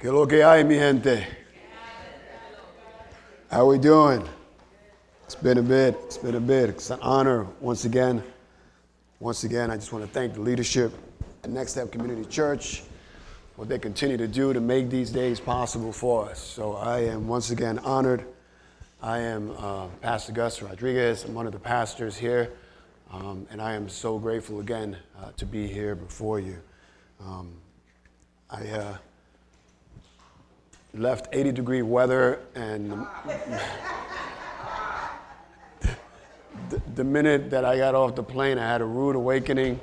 Que lo que hay, mi gente? How we doing? It's been a bit. It's an honor once again. I just want to thank the leadership at Next Step Community Church, what they continue to do to make these days possible for us. So I am once again honored. I am Pastor Gus Rodriguez. I'm one of the pastors here, and I am so grateful again to be here before you. I left 80-degree weather, and the minute that I got off the plane, I had a rude awakening,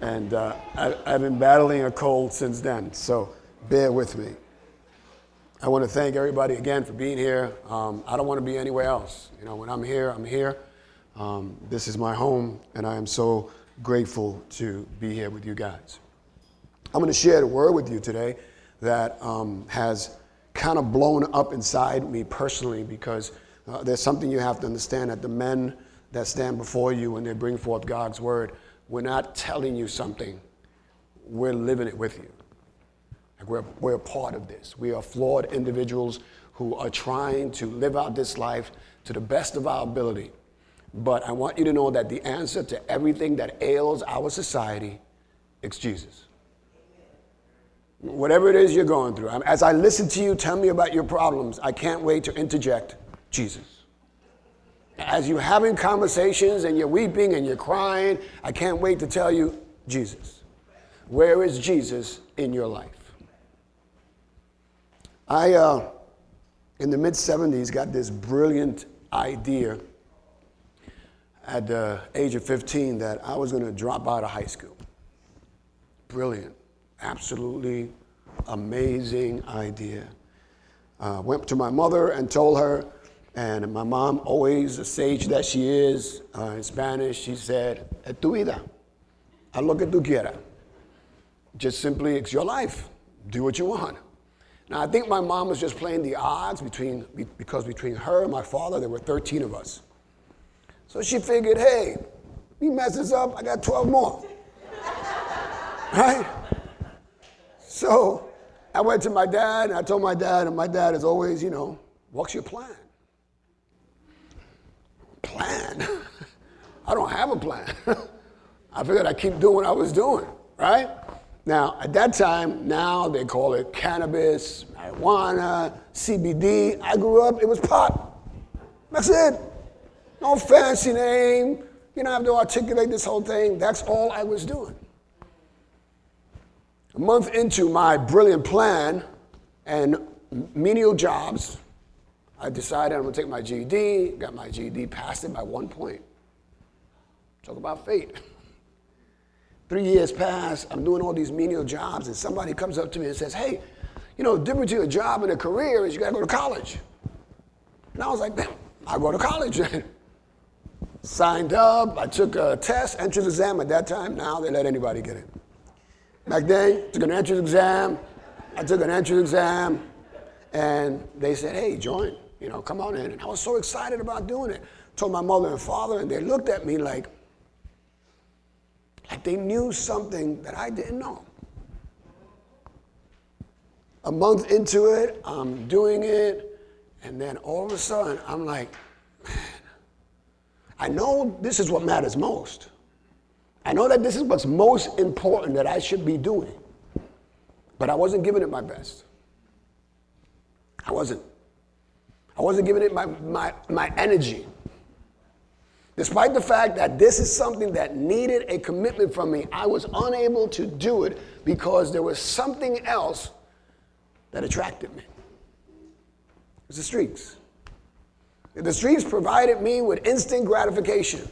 and I've been battling a cold since then, so bear with me. I want to thank everybody again for being here. I don't want to be anywhere else. You know, when I'm here, I'm here. This is my home, and I am so grateful to be here with you guys. I'm going to share a word with you today that has kind of blown up inside me personally, because there's something you have to understand, that the men that stand before you when they bring forth God's word, we're not telling you something, we're living it with you. Like we're a part of this. We are flawed individuals who are trying to live out this life to the best of our ability. But I want you to know that the answer to everything that ails our society is Jesus. Whatever it is you're going through, as I listen to you tell me about your problems, I can't wait to interject Jesus. As you're having conversations and you're weeping and you're crying, I can't wait to tell you, Jesus. Where is Jesus in your life? I, in the mid-70s, got this brilliant idea at the age of 15 that I was going to drop out of high school. Brilliant. Absolutely amazing idea. Went to my mother and told her, and my mom, always a sage that she is, in Spanish, she said, "Es tu vida. Haz lo que tú quieras." Just simply, it's your life. Do what you want. Now, I think my mom was just playing the odds because between her and my father, there were 13 of us. So she figured, hey, he messes up, I got 12 more. Right? So I went to my dad, and I told my dad, and my dad is always, you know, what's your plan? Plan? I don't have a plan. I figured I'd keep doing what I was doing, right? Now, at that time, now they call it cannabis, marijuana, CBD. I grew up, it was pot. That's it. No fancy name. You don't have to articulate this whole thing. That's all I was doing. A month into my brilliant plan and menial jobs, I decided I'm going to take my GED, got my GED, passed it by 1 point. Talk about fate. 3 years pass, I'm doing all these menial jobs, and somebody comes up to me and says, hey, you know, the difference between a job and a career is you got to go to college. And I was like, I'll go to college. Signed up, I took a test, entrance exam at that time. Now they let anybody get in. Back then, I took an entrance exam. And they said, hey, join, you know, come on in. And I was so excited about doing it. Told my mother and father, and they looked at me like they knew something that I didn't know. A month into it, I'm doing it, and then all of a sudden, I'm like, man, I know this is what matters most. I know that this is what's most important that I should be doing, but I wasn't giving it my best. I wasn't giving it my energy. Despite the fact that this is something that needed a commitment from me, I was unable to do it because there was something else that attracted me. It was the streets. The streets provided me with instant gratification.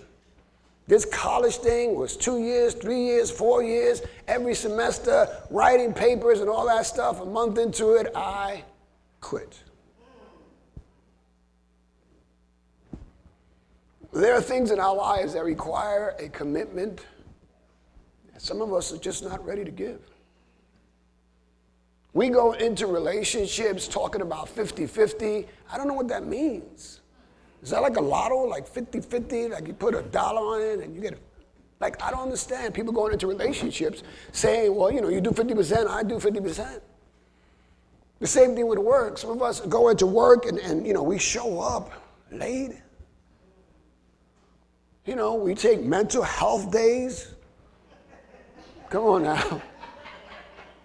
This college thing was 2 years, 3 years, 4 years, every semester, writing papers and all that stuff. A month into it, I quit. There are things in our lives that require a commitment that some of us are just not ready to give. We go into relationships talking about 50-50. I don't know what that means. Is that like a lotto, like 50-50, like you put $1 on it and you get it? Like, I don't understand people going into relationships saying, well, you know, you do 50%, I do 50%. The same thing with work. Some of us go into work and we show up late. You know, we take mental health days. Come on now.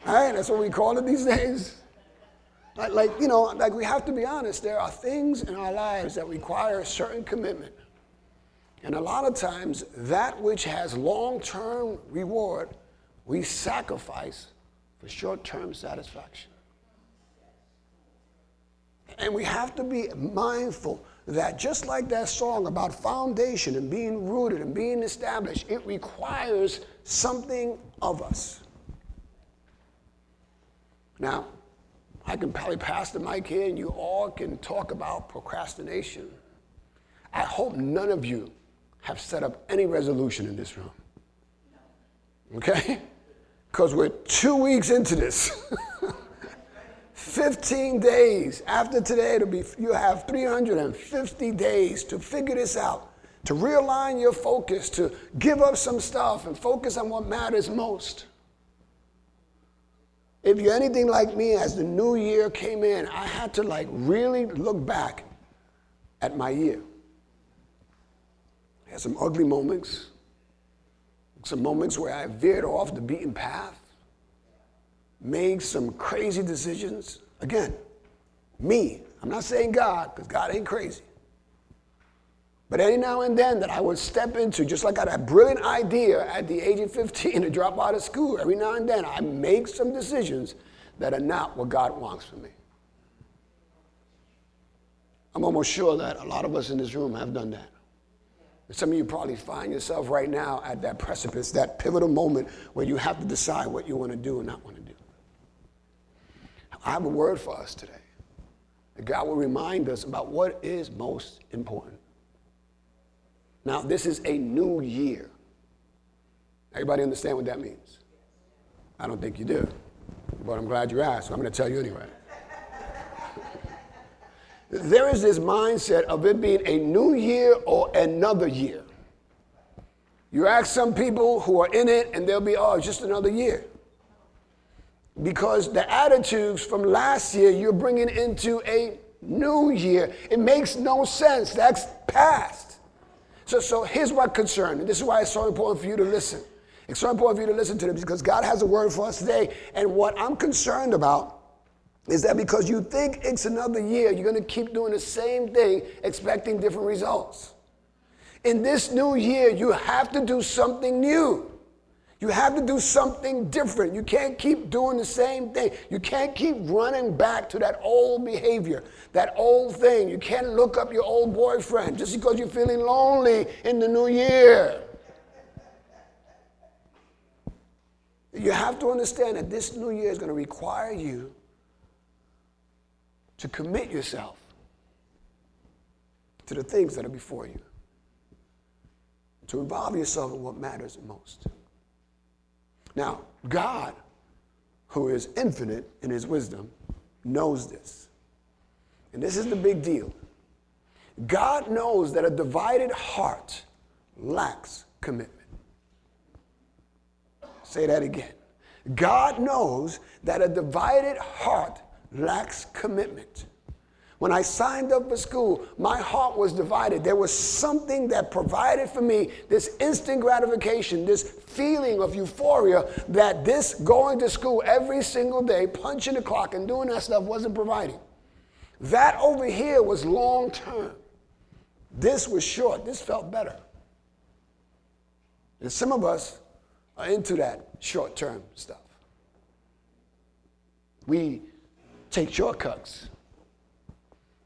All right, that's what we call it these days. Like we have to be honest. There are things in our lives that require a certain commitment. And a lot of times, that which has long-term reward, we sacrifice for short-term satisfaction. And we have to be mindful that just like that song about foundation and being rooted and being established, it requires something of us. Now, I can probably pass the mic here and you all can talk about procrastination. I hope none of you have set up any resolution in this room. Okay? Because we're 2 weeks into this. 15 days. After today, you have 350 days to figure this out, to realign your focus, to give up some stuff and focus on what matters most. If you're anything like me, as the new year came in, I had to really look back at my year. I had some ugly moments, some moments where I veered off the beaten path, made some crazy decisions. Again, me. I'm not saying God, because God ain't crazy. But any now and then that I would step into, just like I had a brilliant idea at the age of 15 to drop out of school, every now and then I make some decisions that are not what God wants for me. I'm almost sure that a lot of us in this room have done that. And some of you probably find yourself right now at that precipice, that pivotal moment where you have to decide what you want to do and not want to do. I have a word for us today. That God will remind us about what is most important. Now, this is a new year. Everybody understand what that means? I don't think you do, but I'm glad you asked, so I'm going to tell you anyway. There is this mindset of it being a new year or another year. You ask some people who are in it, and they'll be, oh, it's just another year. Because the attitudes from last year, you're bringing into a new year. It makes no sense. That's past. So here's my concern, and this is why it's so important for you to listen. It's so important for you to listen to them because God has a word for us today. And what I'm concerned about is that because you think it's another year, you're going to keep doing the same thing, expecting different results. In this new year, you have to do something new. You have to do something different. You can't keep doing the same thing. You can't keep running back to that old behavior, that old thing. You can't look up your old boyfriend just because you're feeling lonely in the new year. You have to understand that this new year is going to require you to commit yourself to the things that are before you, to involve yourself in what matters most. Now, God, who is infinite in his wisdom, knows this. And this is the big deal. God knows that a divided heart lacks commitment. Say that again. God knows that a divided heart lacks commitment. When I signed up for school, my heart was divided. There was something that provided for me this instant gratification, this feeling of euphoria that this going to school every single day, punching the clock and doing that stuff wasn't providing. That over here was long term. This was short. This felt better. And some of us are into that short term stuff. We take shortcuts.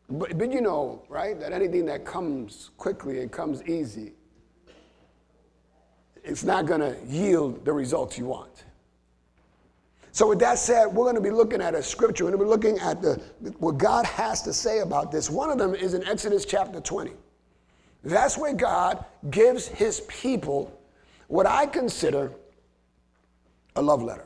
But you know, right, that anything that comes quickly and comes easy, it's not going to yield the results you want. So with that said, we're going to be looking at a scripture. We're going to be looking at what God has to say about this. One of them is in Exodus chapter 20. That's where God gives his people what I consider a love letter.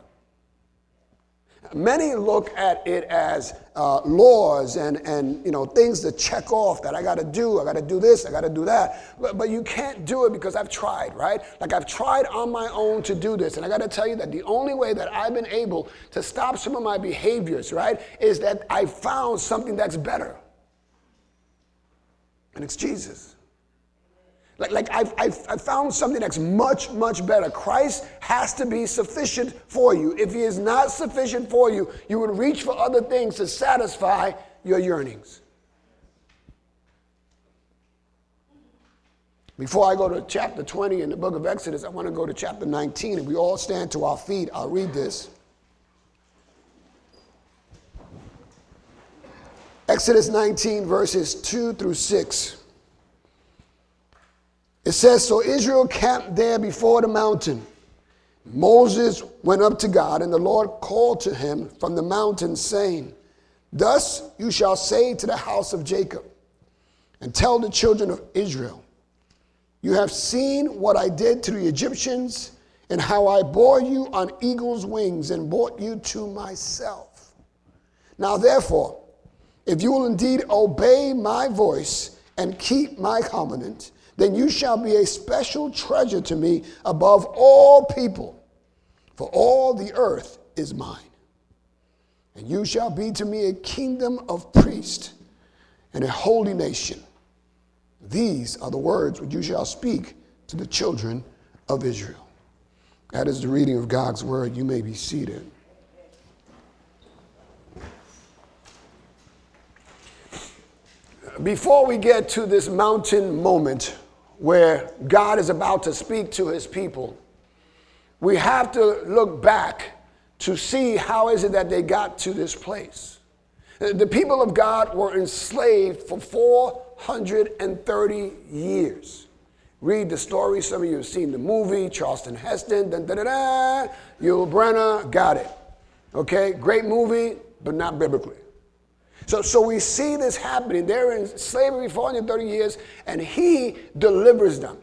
Many look at it as laws and you know, things to check off that I got to do this, I got to do that. But you can't do it because I've tried, right? Like I've tried on my own to do this. And I got to tell you that the only way that I've been able to stop some of my behaviors, right, is that I found something that's better. And it's Jesus. Like I found something that's much, much better. Christ has to be sufficient for you. If he is not sufficient for you, you would reach for other things to satisfy your yearnings. Before I go to chapter 20 in the book of Exodus, I want to go to chapter 19. If we all stand to our feet, I'll read this. Exodus 19, verses 2 through 6. It says, so Israel camped there before the mountain. Moses went up to God, and the Lord called to him from the mountain, saying, thus you shall say to the house of Jacob, and tell the children of Israel, you have seen what I did to the Egyptians, and how I bore you on eagle's wings, and brought you to myself. Now therefore, if you will indeed obey my voice and keep my covenant, then you shall be a special treasure to me above all people, for all the earth is mine. And you shall be to me a kingdom of priests and a holy nation. These are the words which you shall speak to the children of Israel. That is the reading of God's word. You may be seated. Before we get to this mountain moment, where God is about to speak to his people, we have to look back to see how is it that they got to this place. The people of God were enslaved for 430 years. Read the story. Some of you have seen the movie, Charlton Heston, Yul Brynner, got it. Okay, great movie, but not biblically. So we see this happening. They're in slavery for 430 years, and he delivers them.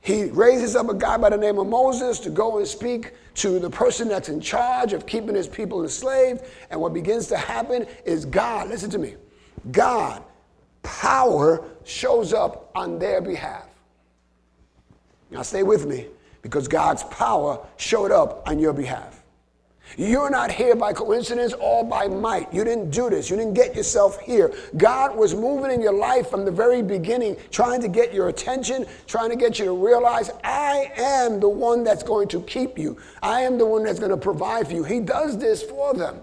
He raises up a guy by the name of Moses to go and speak to the person that's in charge of keeping his people enslaved. And what begins to happen is God, listen to me, God, power shows up on their behalf. Now stay with me, because God's power showed up on your behalf. You're not here by coincidence or by might. You didn't do this. You didn't get yourself here. God was moving in your life from the very beginning, trying to get your attention, trying to get you to realize, I am the one that's going to keep you. I am the one that's going to provide for you. He does this for them.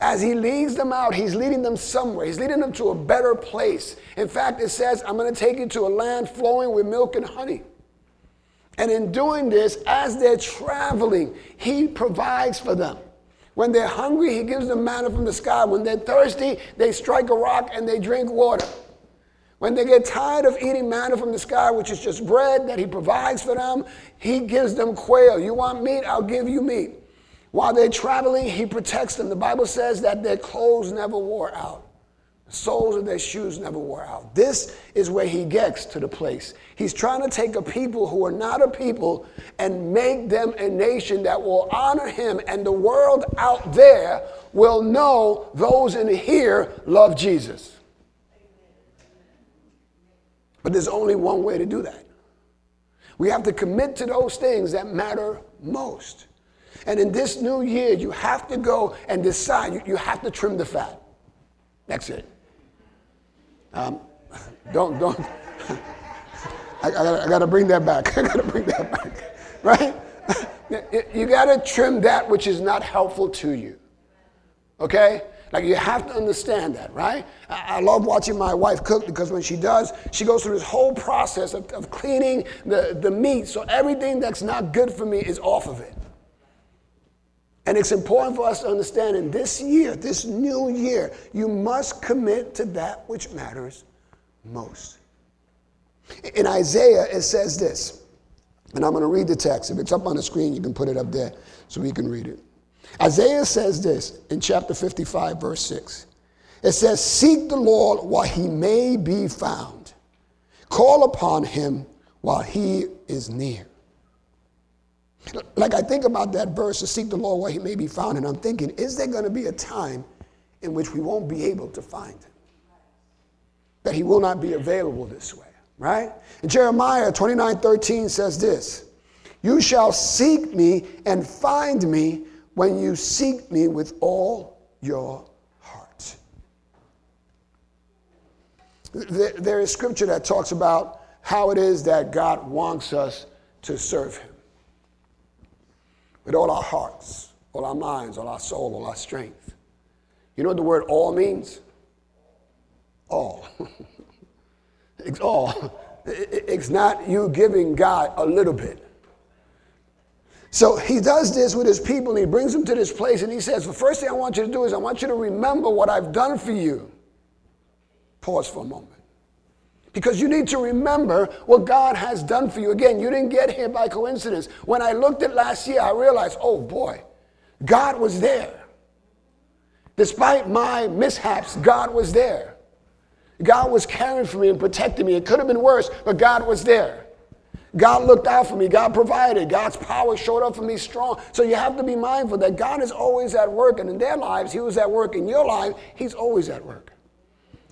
As he leads them out, he's leading them somewhere. He's leading them to a better place. In fact, it says, I'm going to take you to a land flowing with milk and honey. And in doing this, as they're traveling, he provides for them. When they're hungry, he gives them manna from the sky. When they're thirsty, they strike a rock and they drink water. When they get tired of eating manna from the sky, which is just bread that he provides for them, he gives them quail. You want meat? I'll give you meat. While they're traveling, he protects them. The Bible says that their clothes never wore out. The soles of their shoes never wore out. This is where he gets to the place. He's trying to take a people who are not a people and make them a nation that will honor him, and the world out there will know those in here love Jesus. But there's only one way to do that. We have to commit to those things that matter most. And in this new year, you have to go and decide. You have to trim the fat. That's it. Don't. I gotta bring that back. Right? You gotta trim that which is not helpful to you. Okay? Like, you have to understand that, right? I love watching my wife cook, because when she does, she goes through this whole process of cleaning the meat, so everything that's not good for me is off of it. And it's important for us to understand in this year, this new year, you must commit to that which matters most. In Isaiah, it says this, and I'm going to read the text. If it's up on the screen, you can put it up there so we can read it. Isaiah says this in chapter 55, verse 6. It says, seek the Lord while he may be found. Call upon him while he is near. Like I think about that verse, to seek the Lord where he may be found, and I'm thinking, is there going to be a time in which we won't be able to find him? That he will not be available this way, right? And Jeremiah 29:13 says this, "You shall seek me and find me when you seek me with all your heart." There is scripture that talks about how it is that God wants us to serve him. With all our hearts, all our minds, all our soul, all our strength. You know what the word all means? All. It's all. It's not you giving God a little bit. So he does this with his people, and he brings them to this place, and he says, the first thing I want you to do is I want you to remember what I've done for you. Pause for a moment. Because you need to remember what God has done for you. Again, you didn't get here by coincidence. When I looked at last year, I realized, oh boy, God was there. Despite my mishaps, God was there. God was caring for me and protecting me. It could have been worse, but God was there. God looked out for me. God provided. God's power showed up for me strong. So you have to be mindful that God is always at work. And in their lives, he was at work. In your life, he's always at work.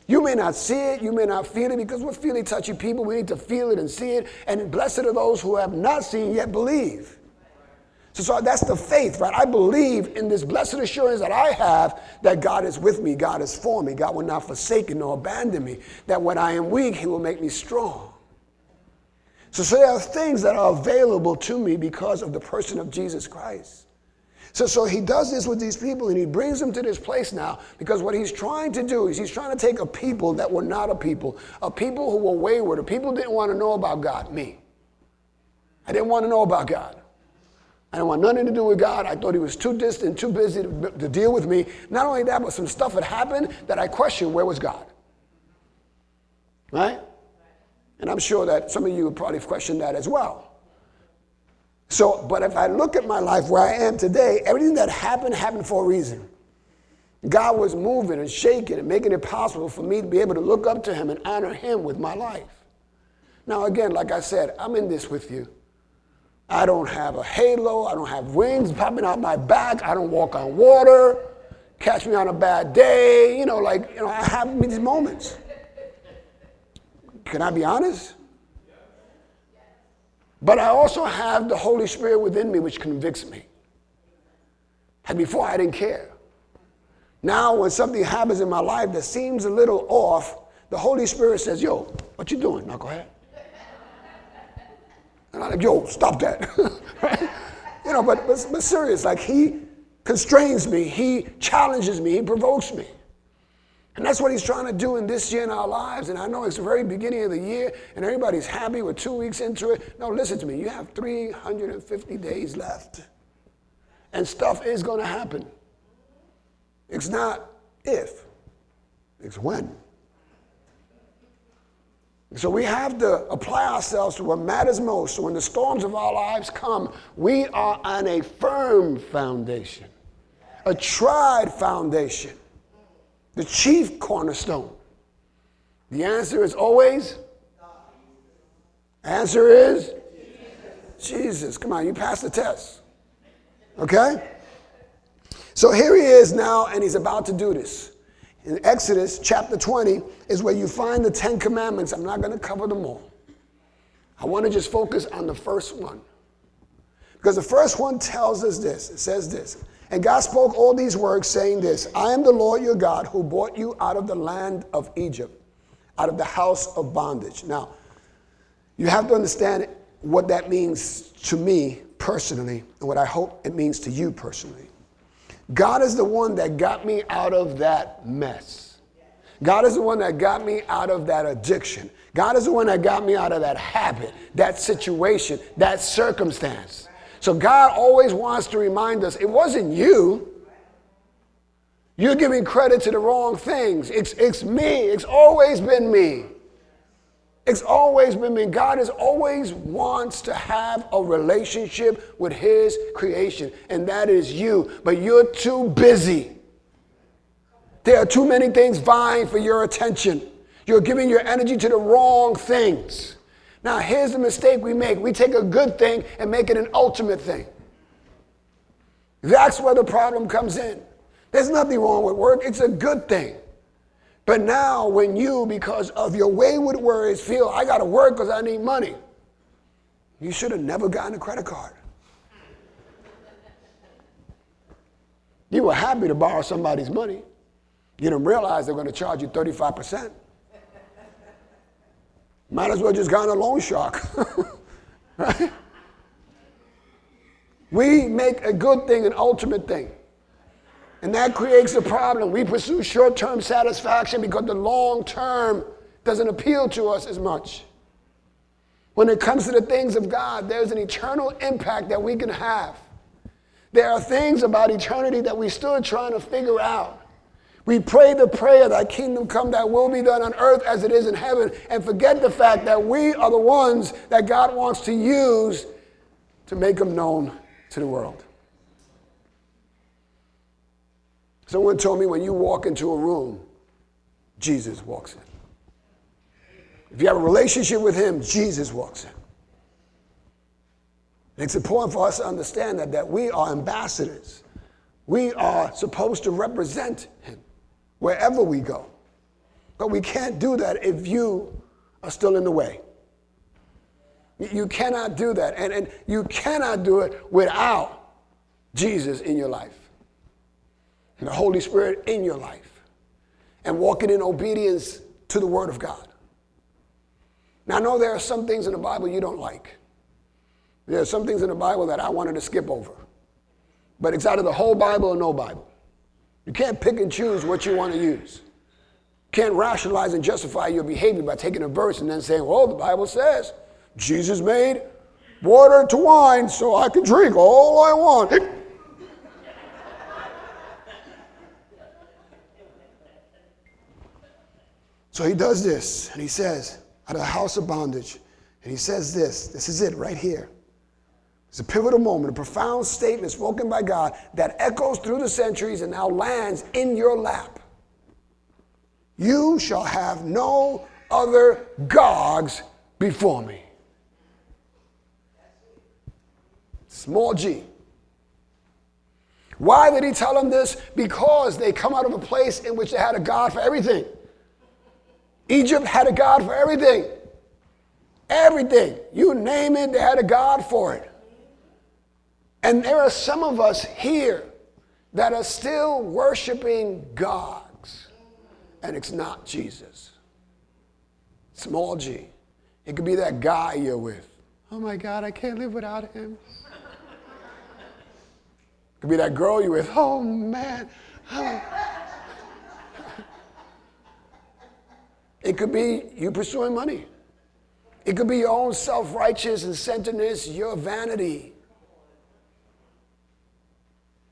You may not see it, you may not feel it, because we're feeling touchy people. We need to feel it and see it. And blessed are those who have not seen yet believe. So that's the faith, right? I believe in this blessed assurance that I have that God is with me, God is for me, God will not forsake me nor abandon me, that when I am weak, he will make me strong. So there are things that are available to me because of the person of Jesus Christ. So he does this with these people, and he brings them to this place now, because what he's trying to do is he's trying to take a people that were not a people who were wayward, a people who didn't want to know about God, me. I didn't want to know about God. I didn't want nothing to do with God. I thought he was too distant, too busy to deal with me. Not only that, but some stuff had happened that I questioned, where was God? Right? And I'm sure that some of you would probably question that as well. So, but if I look at my life where I am today, everything that happened for a reason. God was moving and shaking and making it possible for me to be able to look up to him and honor him with my life. Now, again, like I said, I'm in this with you. I don't have a halo. I don't have wings popping out my back. I don't walk on water. Catch me on a bad day. I have these moments. Can I be honest? But I also have the Holy Spirit within me, which convicts me. And before, I didn't care. Now, when something happens in my life that seems a little off, the Holy Spirit says, yo, what you doing? Now, go ahead. And I'm like, yo, stop that. Right? But serious, like, he constrains me. He challenges me. He provokes me. And that's what he's trying to do in this year in our lives. And I know it's the very beginning of the year, and everybody's happy. We're 2 weeks into it. No, listen to me. You have 350 days left. And stuff is going to happen. It's not if. It's when. So we have to apply ourselves to what matters most. So when the storms of our lives come, we are on a firm foundation, a tried foundation. The chief cornerstone. The answer is always? Answer is? Jesus. Come on, you passed the test. Okay? So here he is now, and he's about to do this. In Exodus chapter 20 is where you find the Ten Commandments. I'm not going to cover them all. I want to just focus on the first one. Because the first one tells us this. It says this. And God spoke all these words, saying this, I am the Lord your God who brought you out of the land of Egypt, out of the house of bondage. Now, you have to understand what that means to me personally, and what I hope it means to you personally. God is the one that got me out of that mess. God is the one that got me out of that addiction. God is the one that got me out of that habit, that situation, that circumstance. So God always wants to remind us, it wasn't you. You're giving credit to the wrong things. It's me. It's always been me. It's always been me. God is always wants to have a relationship with his creation, and that is you. But you're too busy. There are too many things vying for your attention. You're giving your energy to the wrong things. Now, here's the mistake we make. We take a good thing and make it an ultimate thing. That's where the problem comes in. There's nothing wrong with work. It's a good thing. But now when you, because of your wayward worries, feel, I got to work because I need money, you should have never gotten a credit card. You were happy to borrow somebody's money. You didn't realize they're going to charge you 35%. Might as well just got a loan shark. Right? We make a good thing an ultimate thing. And that creates a problem. We pursue short-term satisfaction because the long-term doesn't appeal to us as much. When it comes to the things of God, there's an eternal impact that we can have. There are things about eternity that we're still trying to figure out. We pray the prayer, thy kingdom come, thy will be done on earth as it is in heaven, and forget the fact that we are the ones that God wants to use to make him known to the world. Someone told me when you walk into a room, Jesus walks in. If you have a relationship with him, Jesus walks in. And it's important for us to understand that we are ambassadors. We are supposed to represent him wherever we go. But we can't do that if you are still in the way. You cannot do that. And you cannot do it without Jesus in your life. And the Holy Spirit in your life. And walking in obedience to the Word of God. Now, I know there are some things in the Bible you don't like. There are some things in the Bible that I wanted to skip over. But it's out of the whole Bible or no Bible. You can't pick and choose what you want to use. You can't rationalize and justify your behavior by taking a verse and then saying, well, the Bible says Jesus made water to wine so I can drink all I want. So he does this, and he says, out of the house of bondage, and he says this is it right here. It's a pivotal moment, a profound statement spoken by God that echoes through the centuries and now lands in your lap. You shall have no other gods before me. Small g. Why did he tell them this? Because they come out of a place in which they had a god for everything. Egypt had a god for everything. Everything. You name it, they had a god for it. And there are some of us here that are still worshiping gods, and it's not Jesus. Small g. It could be that guy you're with. Oh my God, I can't live without him. It could be that girl you're with. Oh man. Oh. It could be you pursuing money. It could be your own self-righteous and centeredness, your vanity.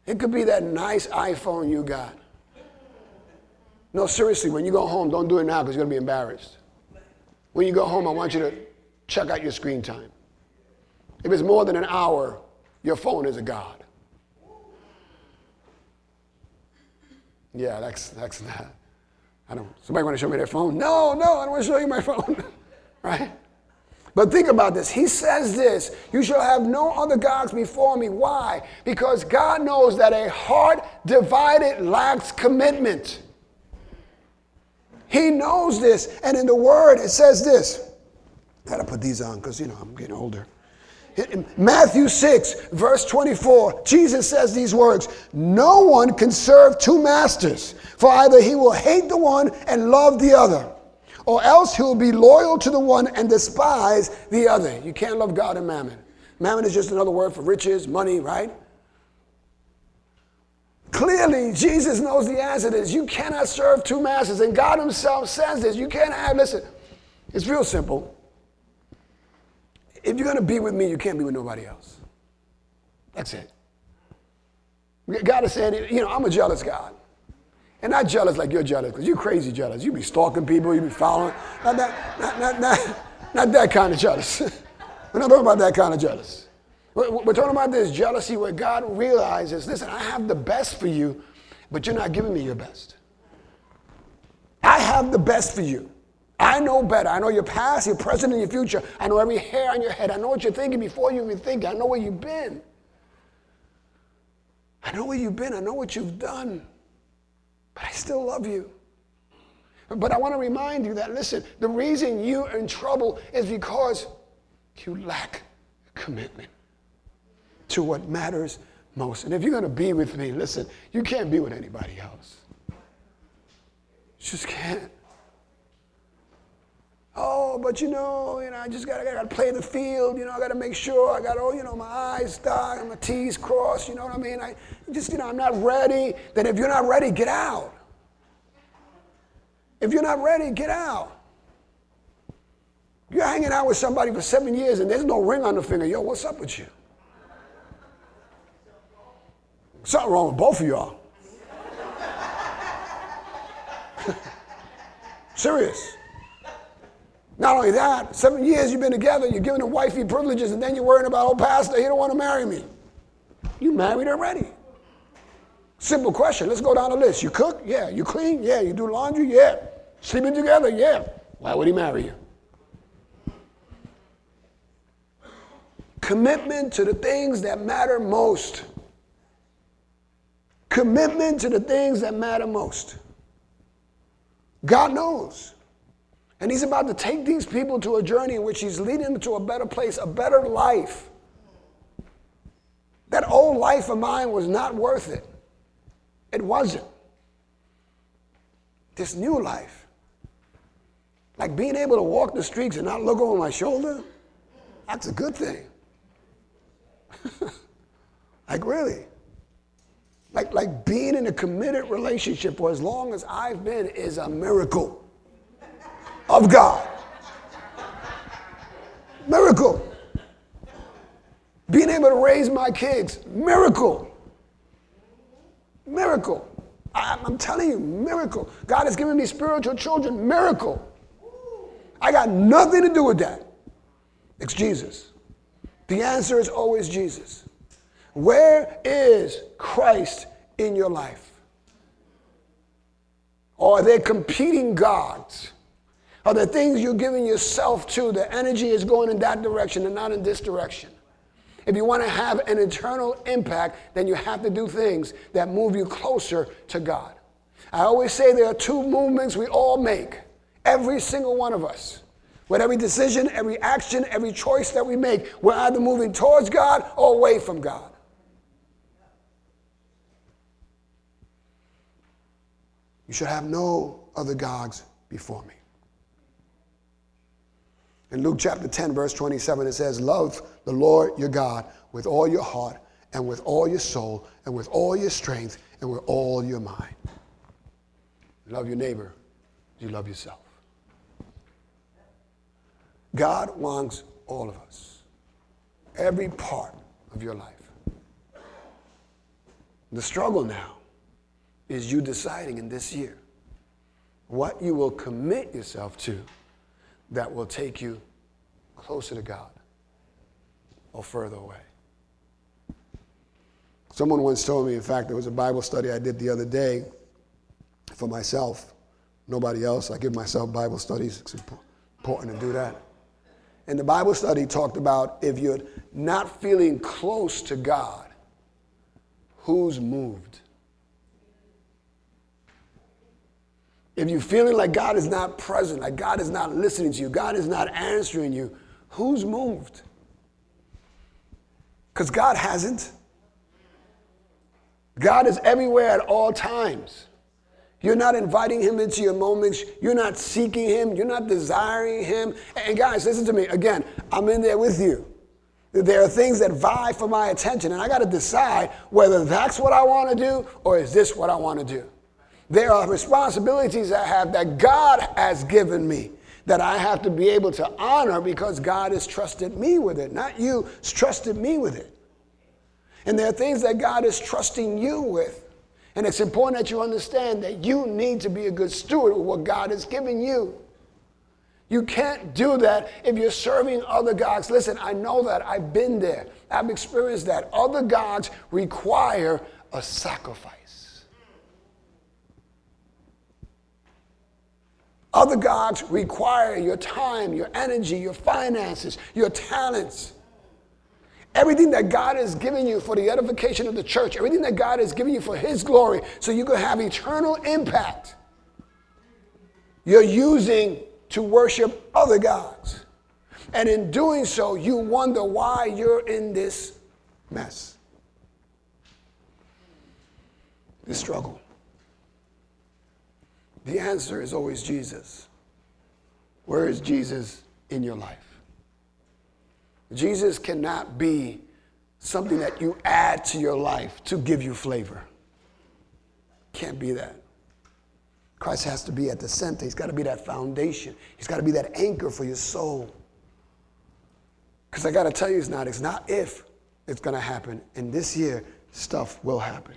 It could be that nice iPhone you got. No, seriously, when you go home, don't do it now because you're going to be embarrassed. When you go home, I want you to check out your screen time. If it's more than an hour, your phone is a god. Yeah, that's not. I don't. Somebody want to show me their phone? No, I don't want to show you my phone. Right? But think about this. He says this, you shall have no other gods before me. Why? Because God knows that a heart divided lacks commitment. He knows this. And in the word, it says this. Got to put these on because, I'm getting older. In Matthew 6, verse 24, Jesus says these words, no one can serve two masters, for either he will hate the one and love the other, or else he'll be loyal to the one and despise the other. You can't love God and mammon. Mammon is just another word for riches, money, right? Clearly, Jesus knows the answer to this. You cannot serve two masters. And God himself says this. You can't have, listen, it's real simple. If you're going to be with me, you can't be with nobody else. That's it. God is saying, I'm a jealous God. And not jealous like you're jealous, because you're crazy jealous. You be stalking people, you be following. Not that kind of jealous. We're not talking about that kind of jealous. We're talking about this jealousy where God realizes, listen, I have the best for you, but you're not giving me your best. I have the best for you. I know better. I know your past, your present, and your future. I know every hair on your head. I know what you're thinking before you even think. I know where you've been. I know where you've been. I know what you've done. But I still love you. But I want to remind you that, listen, the reason you're in trouble is because you lack commitment to what matters most. And if you're going to be with me, listen, you can't be with anybody else. You just can't. Oh, but I just gotta play the field. I gotta make sure I got all, my I's dotted, my T's crossed. You know what I mean? I just, I'm not ready. Then if you're not ready, get out. If you're not ready, get out. You're hanging out with somebody for 7 years and there's no ring on the finger. Yo, what's up with you? Something wrong with both of y'all. Serious. Not only that, 7 years you've been together, you're giving the wifey privileges, and then you're worrying about, oh, pastor, he don't want to marry me. You married already. Simple question. Let's go down the list. You cook? Yeah. You clean? Yeah. You do laundry? Yeah. Sleeping together? Yeah. Why would he marry you? Commitment to the things that matter most. Commitment to the things that matter most. God knows. And he's about to take these people to a journey in which he's leading them to a better place, a better life. That old life of mine was not worth it. It wasn't. This new life, like being able to walk the streets and not look over my shoulder, that's a good thing. Like really. Like being in a committed relationship for as long as I've been is a miracle. Of God. Miracle. Being able to raise my kids. Miracle. Miracle. I'm telling you, miracle. God has given me spiritual children. Miracle. I got nothing to do with that. It's Jesus. The answer is always Jesus. Where is Christ in your life? Or are they competing gods? Are the things you're giving yourself to, the energy is going in that direction and not in this direction. If you want to have an eternal impact, then you have to do things that move you closer to God. I always say there are two movements we all make, every single one of us. With every decision, every action, every choice that we make, we're either moving towards God or away from God. You should have no other gods before me. In Luke chapter 10, verse 27, it says, love the Lord your God with all your heart and with all your soul and with all your strength and with all your mind. Love your neighbor as you love yourself. God wants all of us, every part of your life. The struggle now is you deciding in this year what you will commit yourself to that will take you closer to God or further away. Someone once told me, in fact, there was a Bible study I did the other day for myself. Nobody else. I give myself Bible studies. It's important to do that. And the Bible study talked about if you're not feeling close to God, who's moved? If you're feeling like God is not present, like God is not listening to you, God is not answering you, who's moved? Because God hasn't. God is everywhere at all times. You're not inviting him into your moments. You're not seeking him. You're not desiring him. And guys, listen to me. Again, I'm in there with you. There are things that vie for my attention, and I got to decide whether that's what I want to do or is this what I want to do. There are responsibilities I have that God has given me that I have to be able to honor because God has trusted me with it. Not you, it's trusted me with it. And there are things that God is trusting you with. And it's important that you understand that you need to be a good steward of what God has given you. You can't do that if you're serving other gods. Listen, I know that. I've been there. I've experienced that. Other gods require a sacrifice. Other gods require your time, your energy, your finances, your talents. Everything that God has given you for the edification of the church, everything that God has given you for his glory, so you can have eternal impact, you're using to worship other gods. And in doing so, you wonder why you're in this mess, this struggle. The answer is always Jesus. Where is Jesus in your life? Jesus cannot be something that you add to your life to give you flavor. Can't be that. Christ has to be at the center. He's got to be that foundation. He's got to be that anchor for your soul. Because I got to tell you, it's not if it's going to happen. And this year, stuff will happen.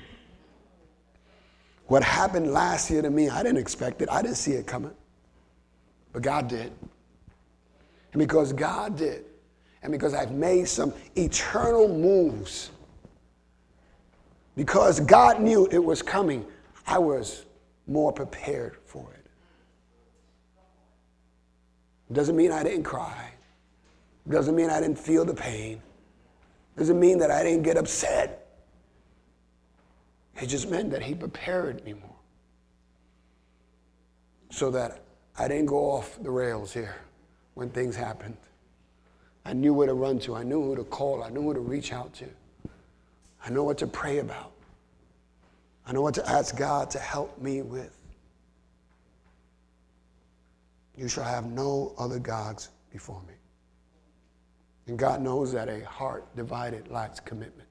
What happened last year to me, I didn't expect it. I didn't see it coming. But God did. And because God did, and because I've made some eternal moves, because God knew it was coming, I was more prepared for it. It doesn't mean I didn't cry. It doesn't mean I didn't feel the pain. It doesn't mean that I didn't get upset. It just meant that he prepared me more so that I didn't go off the rails here when things happened. I knew where to run to. I knew who to call. I knew who to reach out to. I know what to pray about. I know what to ask God to help me with. You shall have no other gods before me. And God knows that a heart divided lacks commitment.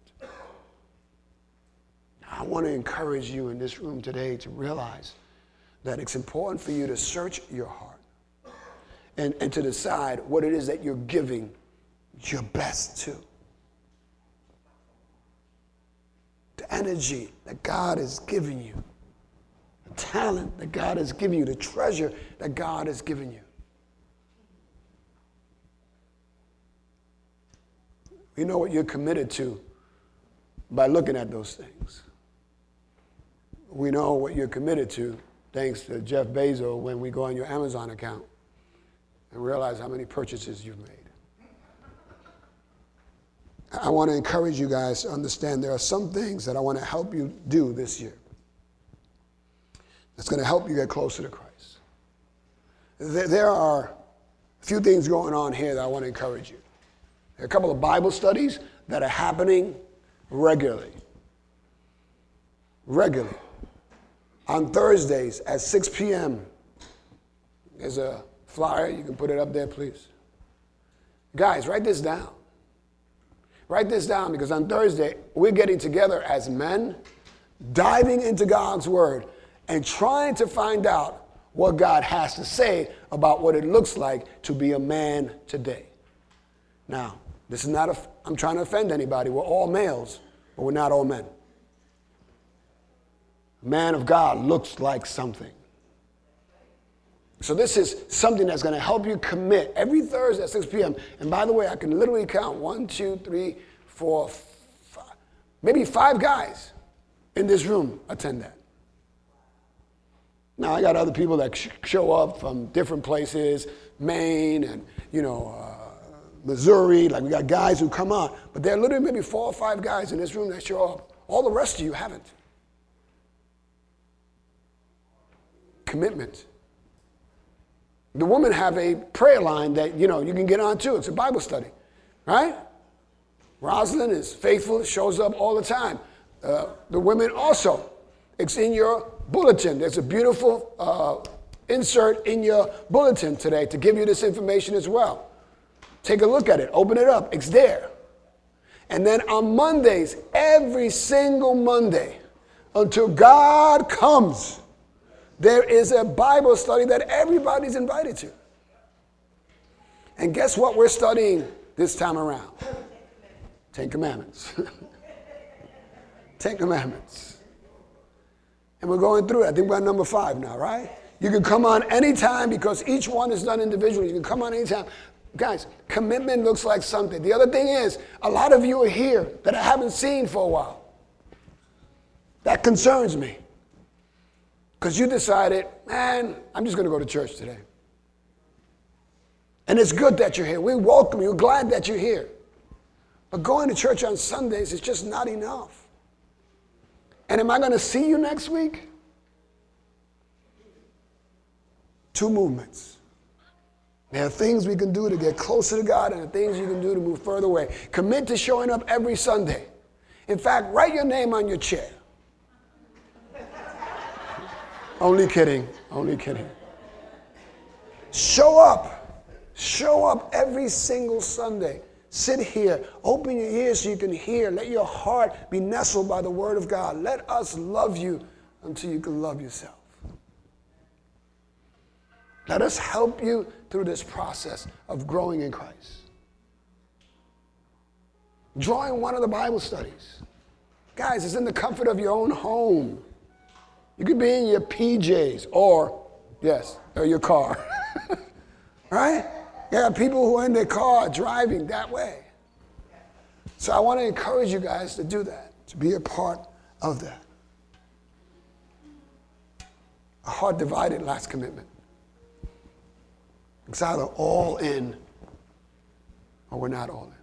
I want to encourage you in this room today to realize that it's important for you to search your heart and to decide what it is that you're giving your best to. The energy that God has given you, the talent that God has given you, the treasure that God has given you. You know what you're committed to by looking at those things. We know what you're committed to, thanks to Jeff Bezos, when we go on your Amazon account and realize how many purchases you've made. I want to encourage you guys to understand there are some things that I want to help you do this year that's going to help you get closer to Christ. There are a few things going on here that I want to encourage you. There are a couple of Bible studies that are happening regularly. On Thursdays at 6 p.m., there's a flyer. You can put it up there, please. Guys, write this down. Write this down, because on Thursday, we're getting together as men, diving into God's word, and trying to find out what God has to say about what it looks like to be a man today. Now, this is not I'm trying to offend anybody. We're all males, but we're not all men. A man of God looks like something. So this is something that's going to help you commit every Thursday at 6 p.m. And by the way, I can literally count 1, 2, 3, 4, 5, maybe 5 guys in this room attend that. Now, I got other people that show up from different places, Maine and, Missouri. Like, we got guys who come on. But there are literally maybe 4 or 5 guys in this room that show up. All the rest of you haven't. Commitment. The women have a prayer line that, you can get on too. It's a Bible study, right? Rosalind is faithful, shows up all the time. The women also. It's in your bulletin. There's a beautiful insert in your bulletin today to give you this information as well. Take a look at it. Open it up. It's there. And then on Mondays, every single Monday, until God comes, there is a Bible study that everybody's invited to. And guess what we're studying this time around? 10 Commandments. 10 Commandments. And we're going through it. I think we're on number 5 now, right? You can come on anytime because each one is done individually. You can come on anytime. Guys, commitment looks like something. The other thing is, a lot of you are here that I haven't seen for a while. That concerns me. because you decided, man, I'm just going to go to church today. And it's good that you're here. We welcome you. We're glad that you're here. But going to church on Sundays is just not enough. And am I going to see you next week? Two movements. There are things we can do to get closer to God, and there are things you can do to move further away. Commit to showing up every Sunday. In fact, write your name on your chair. Only kidding. Only kidding. Show up. Show up every single Sunday. Sit here. Open your ears so you can hear. Let your heart be nestled by the Word of God. Let us love you until you can love yourself. Let us help you through this process of growing in Christ. Join one of the Bible studies. Guys, it's in the comfort of your own home. You could be in your PJs or your car. Right? There are people who are in their car driving that way. So I want to encourage you guys to do that, to be a part of that. A heart divided lacks commitment. It's either all in or we're not all in.